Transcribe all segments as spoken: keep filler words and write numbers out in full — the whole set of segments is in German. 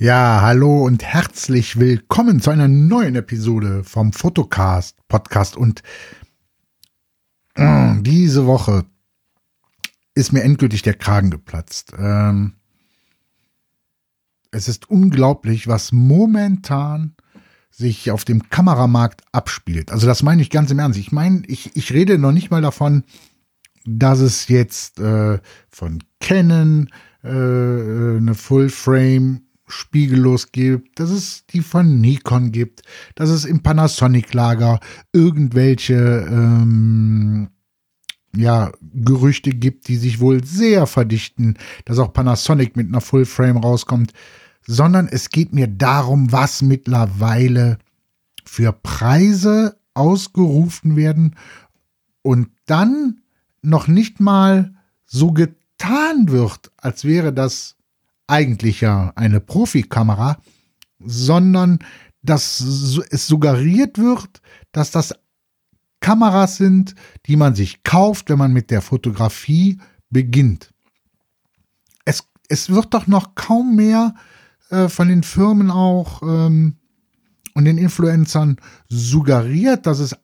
Ja, hallo und herzlich willkommen zu einer neuen Episode vom Fotocast Podcast. Und äh, diese Woche ist mir endgültig der Kragen geplatzt. Ähm, es ist unglaublich, was momentan sich auf dem Kameramarkt abspielt. Also das meine ich ganz im Ernst. Ich meine, ich, ich rede noch nicht mal davon, dass es jetzt äh, von Canon äh, eine Full-Frame spiegellos gibt, dass es die von Nikon gibt, dass es im Panasonic-Lager irgendwelche ähm, ja, Gerüchte gibt, die sich wohl sehr verdichten, dass auch Panasonic mit einer Full-Frame rauskommt, sondern es geht mir darum, was mittlerweile für Preise ausgerufen werden und dann noch nicht mal so getan wird, als wäre das eigentlich ja eine Profikamera, sondern dass es suggeriert wird, dass das Kameras sind, die man sich kauft, wenn man mit der Fotografie beginnt. Es, es wird doch noch kaum mehr äh, von den Firmen auch ähm, und den Influencern suggeriert, dass es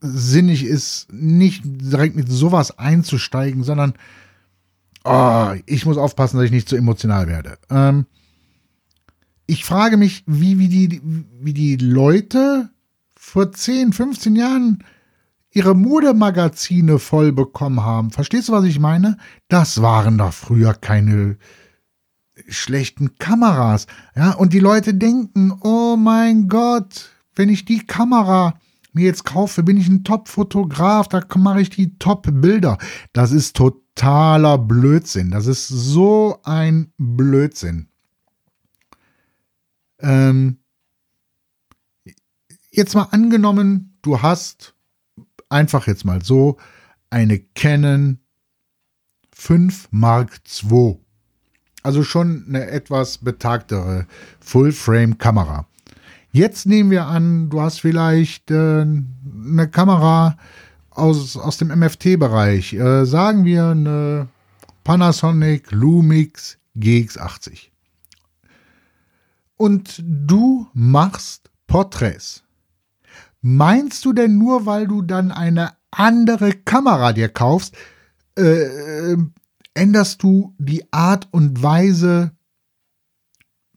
sinnig ist, nicht direkt mit sowas einzusteigen, sondern oh, ich muss aufpassen, dass ich nicht zu emotional werde. Ähm, ich frage mich, wie, wie, die, wie die Leute vor zehn, fünfzehn Jahren ihre Modemagazine voll bekommen haben. Verstehst du, was ich meine? Das waren doch früher keine schlechten Kameras. Ja? Und die Leute denken, oh mein Gott, wenn ich die Kamera mir jetzt kaufe, bin ich ein Top-Fotograf, da mache ich die Top-Bilder. Das ist totaler Blödsinn. Das ist so ein Blödsinn. Ähm, jetzt mal angenommen, du hast einfach jetzt mal so eine Canon fünf Mark zwei. Also schon eine etwas betagtere Full-Frame-Kamera. Jetzt nehmen wir an, du hast vielleicht äh, eine Kamera aus, aus dem M F T-Bereich. Äh, sagen wir eine Panasonic Lumix G X achtzig. Und du machst Porträts. Meinst du denn nur, weil du dann eine andere Kamera dir kaufst, äh, äh, änderst du die Art und Weise,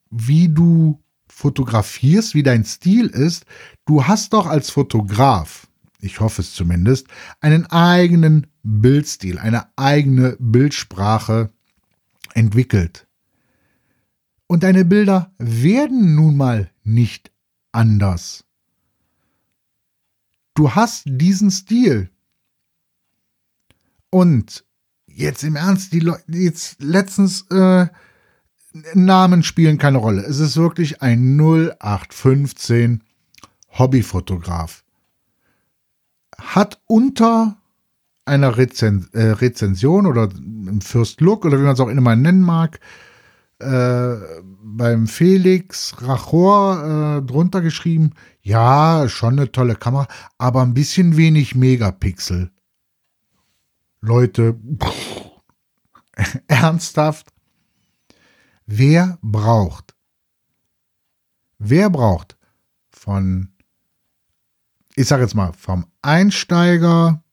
wie du fotografierst, wie dein Stil ist? Du hast doch als Fotograf, ich hoffe es zumindest, einen eigenen Bildstil, eine eigene Bildsprache entwickelt. Und deine Bilder werden nun mal nicht anders. Du hast diesen Stil. Und jetzt im Ernst, die Leute, jetzt letztens, äh, Namen spielen keine Rolle. Es ist wirklich ein null acht fünfzehn Hobbyfotograf. Hat unter einer Rezen- äh, Rezension oder im First Look oder wie man es auch immer nennen mag, äh, beim Felix Rachor äh, drunter geschrieben, ja, schon eine tolle Kamera, aber ein bisschen wenig Megapixel. Leute, pff, ernsthaft? Wer braucht, wer braucht von, ich sag jetzt mal, vom Einsteiger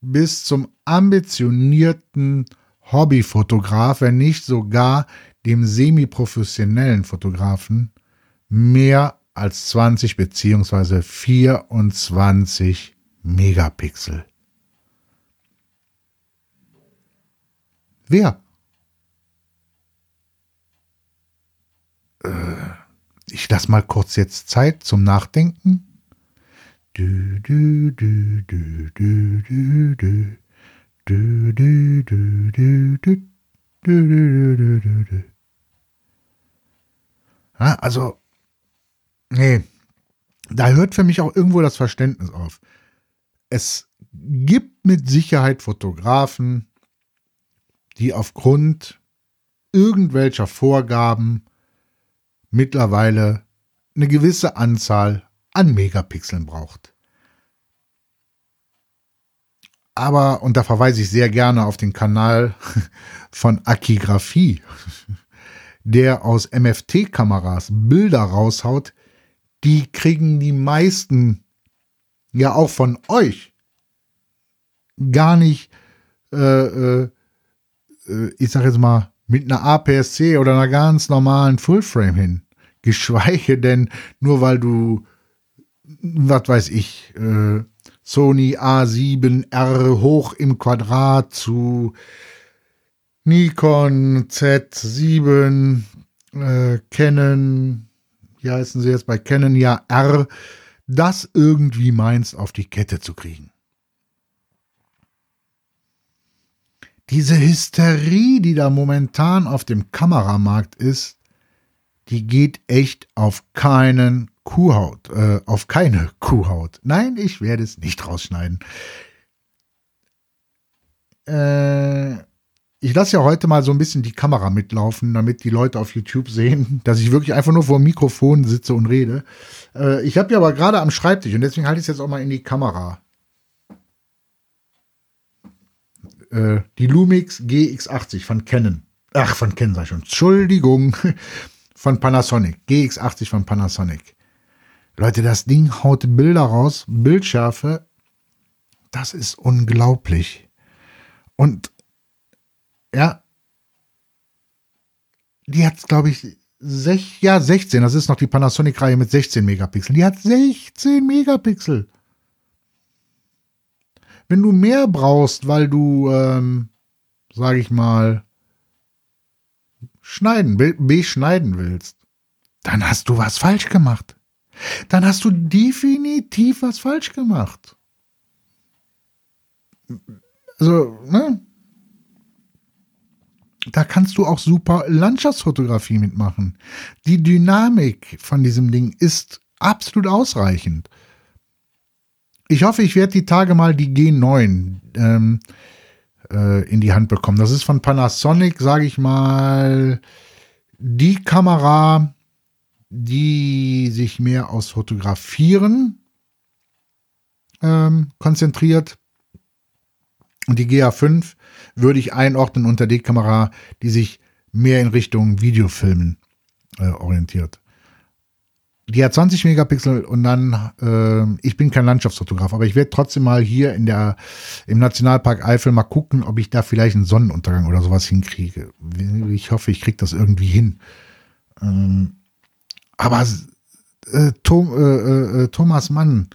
bis zum ambitionierten Hobbyfotograf, wenn nicht sogar dem semi-professionellen Fotografen, mehr als zwanzig bzw. vierundzwanzig Megapixel? Wer? Ich lasse mal kurz jetzt Zeit zum Nachdenken. Du, du, du, du, du, du, du. Du, du, du, du, du, du, du, du. Ja, also, nee, da hört für mich auch irgendwo das Verständnis auf. Es gibt mit Sicherheit Fotografen, die aufgrund irgendwelcher Vorgaben mittlerweile eine gewisse Anzahl an Megapixeln braucht. Aber, und da verweise ich sehr gerne auf den Kanal von Akigrafie, der aus M F T-Kameras Bilder raushaut, die kriegen die meisten, ja auch von euch, gar nicht, äh, äh, ich sag jetzt mal, mit einer A P S C oder einer ganz normalen Fullframe hin. Geschweige denn, nur weil du, was weiß ich, äh, Sony A sieben R hoch im Quadrat zu Nikon Z sieben, äh, Canon, wie heißen sie jetzt bei Canon, ja R, das irgendwie meinst, auf die Kette zu kriegen. Diese Hysterie, die da momentan auf dem Kameramarkt ist, die geht echt auf keinen Kuhhaut, äh, auf keine Kuhhaut. Nein, ich werde es nicht rausschneiden. Äh, ich lasse ja heute mal so ein bisschen die Kamera mitlaufen, damit die Leute auf YouTube sehen, dass ich wirklich einfach nur vor dem Mikrofon sitze und rede. Äh, ich habe ja aber gerade am Schreibtisch und deswegen halte ich es jetzt auch mal in die Kamera. Äh, die Lumix G X achtzig von Canon. Ach, von Canon sag ich schon. Entschuldigung. Von Panasonic, G X achtzig von Panasonic. Leute, das Ding haut Bilder raus, Bildschärfe, das ist unglaublich. Und ja, die hat, glaube ich, sech, ja, sechzehn, das ist noch die Panasonic-Reihe mit sechzehn Megapixel. Die hat sechzehn Megapixel. Wenn du mehr brauchst, weil du, ähm, sage ich mal, schneiden, beschneiden willst, dann hast du was falsch gemacht. Dann hast du definitiv was falsch gemacht. Also, ne? Da kannst du auch super Landschaftsfotografie mitmachen. Die Dynamik von diesem Ding ist absolut ausreichend. Ich hoffe, ich werde die Tage mal die G neun ähm, in die Hand bekommen. Das ist von Panasonic, sage ich mal, die Kamera, die sich mehr aufs Fotografieren ähm, konzentriert. Und die G A fünf würde ich einordnen unter die Kamera, die sich mehr in Richtung Videofilmen äh, orientiert. Die hat zwanzig Megapixel und dann, äh, ich bin kein Landschaftsfotograf, aber ich werde trotzdem mal hier in der, im Nationalpark Eifel mal gucken, ob ich da vielleicht einen Sonnenuntergang oder sowas hinkriege. Ich hoffe, ich kriege das irgendwie hin. Ähm, aber äh, Tom, äh, äh, Thomas Mann,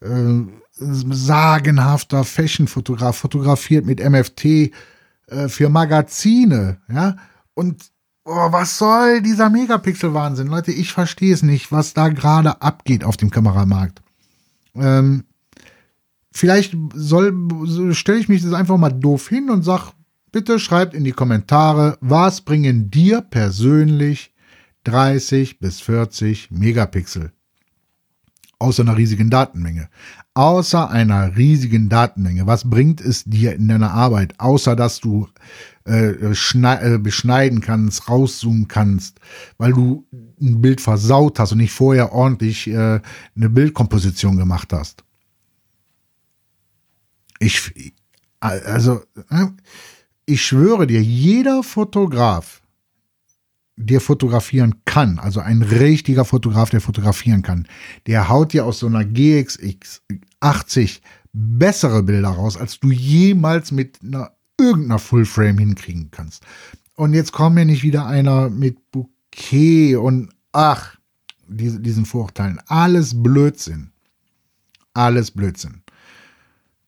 äh, sagenhafter Fashion-Fotograf, fotografiert mit M F T äh, für Magazine, ja, und oh, was soll dieser Megapixel-Wahnsinn? Leute, ich verstehe es nicht, was da gerade abgeht auf dem Kameramarkt. Ähm, vielleicht soll, stelle ich mich das einfach mal doof hin und sage, bitte schreibt in die Kommentare, was bringen dir persönlich dreißig bis vierzig Megapixel? Außer einer riesigen Datenmenge. Außer einer riesigen Datenmenge. Was bringt es dir in deiner Arbeit? Außer, dass du äh, schne- äh, beschneiden kannst, rauszoomen kannst, weil du ein Bild versaut hast und nicht vorher ordentlich äh, eine Bildkomposition gemacht hast. Ich, also, ich schwöre dir, jeder Fotograf, der fotografieren kann, also ein richtiger Fotograf, der fotografieren kann, der haut dir aus so einer G X achtzig bessere Bilder raus, als du jemals mit einer, irgendeiner Fullframe hinkriegen kannst. Und jetzt kommt mir nicht wieder einer mit Bouquet und ach, diese, diesen Vorurteilen. Alles Blödsinn. Alles Blödsinn.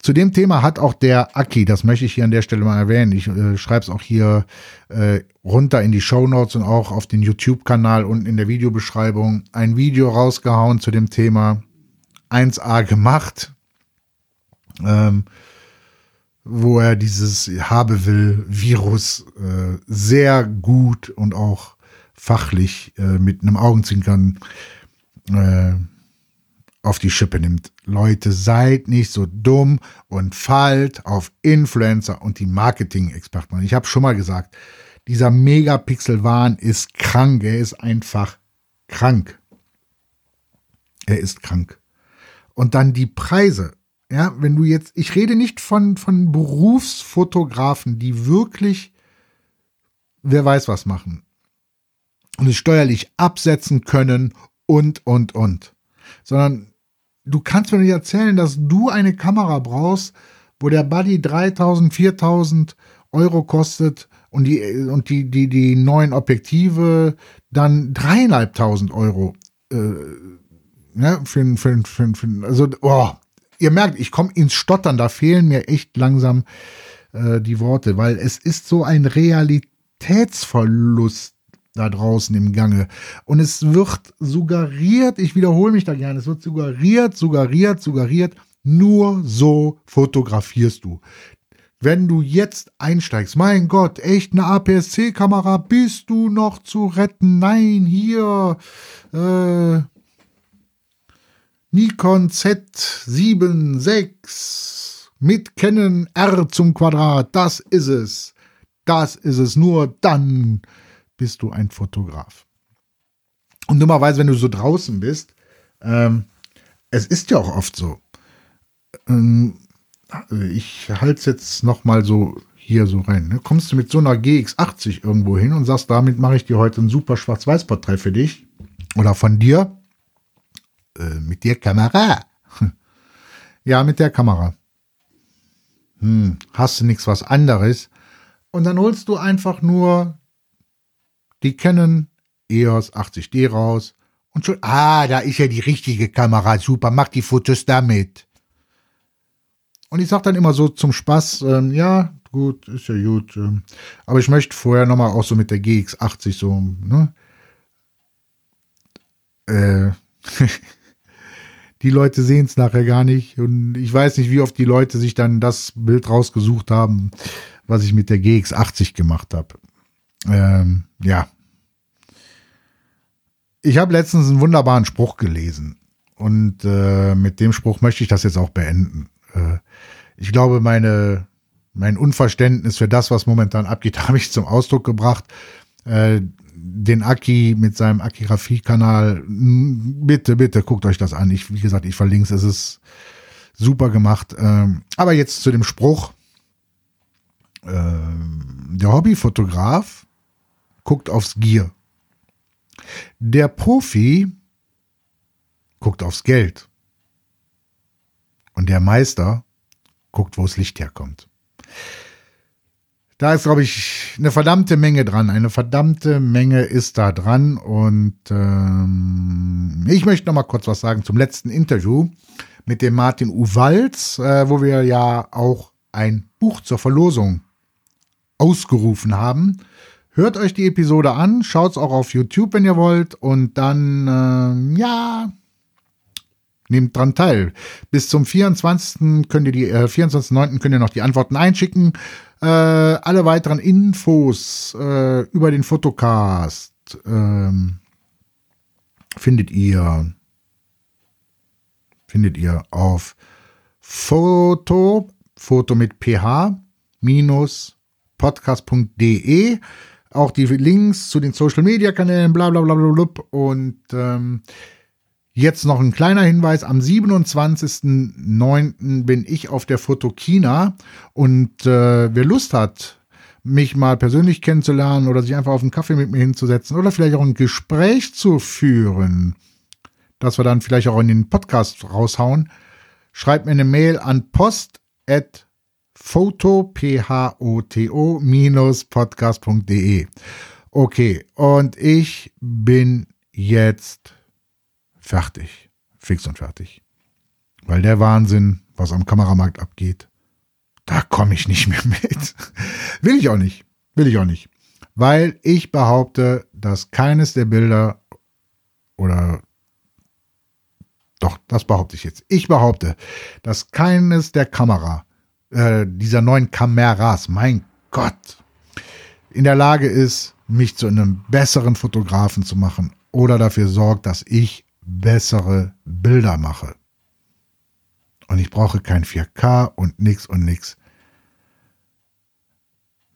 Zu dem Thema hat auch der Aki, das möchte ich hier an der Stelle mal erwähnen, ich äh, schreibe es auch hier äh, runter in die Shownotes und auch auf den YouTube-Kanal und in der Videobeschreibung, ein Video rausgehauen zu dem Thema, eins a gemacht, ähm, wo er dieses Habe-Will-Virus äh, sehr gut und auch fachlich äh, mit einem Augenzwinkern äh, auf die Schippe nimmt. Leute, seid nicht so dumm und fallt auf Influencer und die Marketing-Experten. Ich habe schon mal gesagt, dieser Megapixel-Wahn ist krank. Er ist einfach krank. Er ist krank. Und dann die Preise. Ja, wenn du jetzt, ich rede nicht von, von Berufsfotografen, die wirklich, wer weiß was machen. und es steuerlich absetzen können und, und, und. Sondern du kannst mir nicht erzählen, dass du eine Kamera brauchst, wo der Buddy dreitausend, viertausend Euro kostet und die, und die, die, die neuen Objektive dann dreitausendfünfhundert Euro. Äh, ne, für, für, für, für, also, oh, ihr merkt, ich komme ins Stottern, da fehlen mir echt langsam äh, die Worte, weil es ist so ein Realitätsverlust da draußen im Gange. Und es wird suggeriert, ich wiederhole mich da gerne, es wird suggeriert, suggeriert, suggeriert, nur so fotografierst du. Wenn du jetzt einsteigst, mein Gott, echt eine A P S C Kamera, bist du noch zu retten? Nein, hier, äh, Nikon Z sechs mit Canon R zum Quadrat, das ist es. Das ist es, nur dann bist du ein Fotograf. Und dummerweise, wenn du so draußen bist, ähm, es ist ja auch oft so, ähm, ich halte es jetzt nochmal so hier so rein. Ne? Kommst du mit so einer G X achtzig irgendwo hin und sagst, damit mache ich dir heute ein super Schwarz-Weiß-Porträt für dich oder von dir. Äh, mit der Kamera. Ja, mit der Kamera. Hm, hast du nichts was anderes? Und dann holst du einfach nur die Canon E O S achtzig D raus und schon, ah, da ist ja die richtige Kamera, super, mach die Fotos damit. Und ich sage dann immer so zum Spaß, ähm, ja, gut, ist ja gut. Ähm, aber ich möchte vorher nochmal auch so mit der G X achtzig so, ne? Äh, die Leute sehen es nachher gar nicht. Und ich weiß nicht, wie oft die Leute sich dann das Bild rausgesucht haben, was ich mit der G X achtzig gemacht habe. Ähm, ja. Ich habe letztens einen wunderbaren Spruch gelesen. Und äh, mit dem Spruch möchte ich das jetzt auch beenden. Ich glaube, meine, mein Unverständnis für das, was momentan abgeht, habe ich zum Ausdruck gebracht. Äh, den Aki mit seinem Akigrafie-Kanal, bitte, bitte, guckt euch das an. Ich, wie gesagt, ich verlinke es, es ist super gemacht. Ähm, aber jetzt zu dem Spruch. Ähm, der Hobbyfotograf guckt aufs Gear. Der Profi guckt aufs Geld. Und der Meister guckt, wo das Licht herkommt. Da ist, glaube ich, eine verdammte Menge dran. Eine verdammte Menge ist da dran. Und ähm, ich möchte noch mal kurz was sagen zum letzten Interview mit dem Martin Uwals, äh, wo wir ja auch ein Buch zur Verlosung ausgerufen haben. Hört euch die Episode an, schaut es auch auf YouTube, wenn ihr wollt. Und dann, äh, ja... nehmt dran teil. Bis zum vierundzwanzigsten könnt ihr die äh, vierundzwanzigsten neunten könnt ihr noch die Antworten einschicken. Äh, alle weiteren Infos äh, über den Fotocast ähm, findet ihr findet ihr auf Foto Foto mit ph minus podcast punkt de. Auch die Links zu den Social Media Kanälen, bla bla bla bla, bla. Und ähm, jetzt noch ein kleiner Hinweis, am siebenundzwanzigsten neunten bin ich auf der Fotokina und äh, wer Lust hat, mich mal persönlich kennenzulernen oder sich einfach auf einen Kaffee mit mir hinzusetzen oder vielleicht auch ein Gespräch zu führen, das wir dann vielleicht auch in den Podcast raushauen, schreibt mir eine Mail an post at foto minus podcast punkt de. Okay, und ich bin jetzt fertig, fix und fertig. Weil der Wahnsinn, was am Kameramarkt abgeht, da komme ich nicht mehr mit. Will ich auch nicht, will ich auch nicht. Weil ich behaupte, dass keines der Bilder oder doch, das behaupte ich jetzt. Ich behaupte, dass keines der Kamera, äh, dieser neuen Kameras, mein Gott, in der Lage ist, mich zu einem besseren Fotografen zu machen oder dafür sorgt, dass ich bessere Bilder mache. Und ich brauche kein vier K und nix und nix.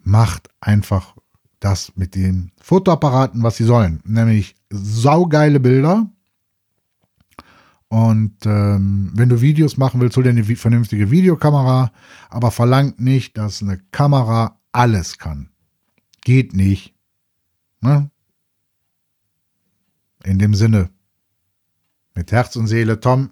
Macht einfach das mit den Fotoapparaten, was sie sollen. Nämlich saugeile Bilder. Und ähm, wenn du Videos machen willst, hol dir eine vernünftige Videokamera. Aber verlangt nicht, dass eine Kamera alles kann. Geht nicht. Ne? In dem Sinne, mit Herz und Seele, Tom.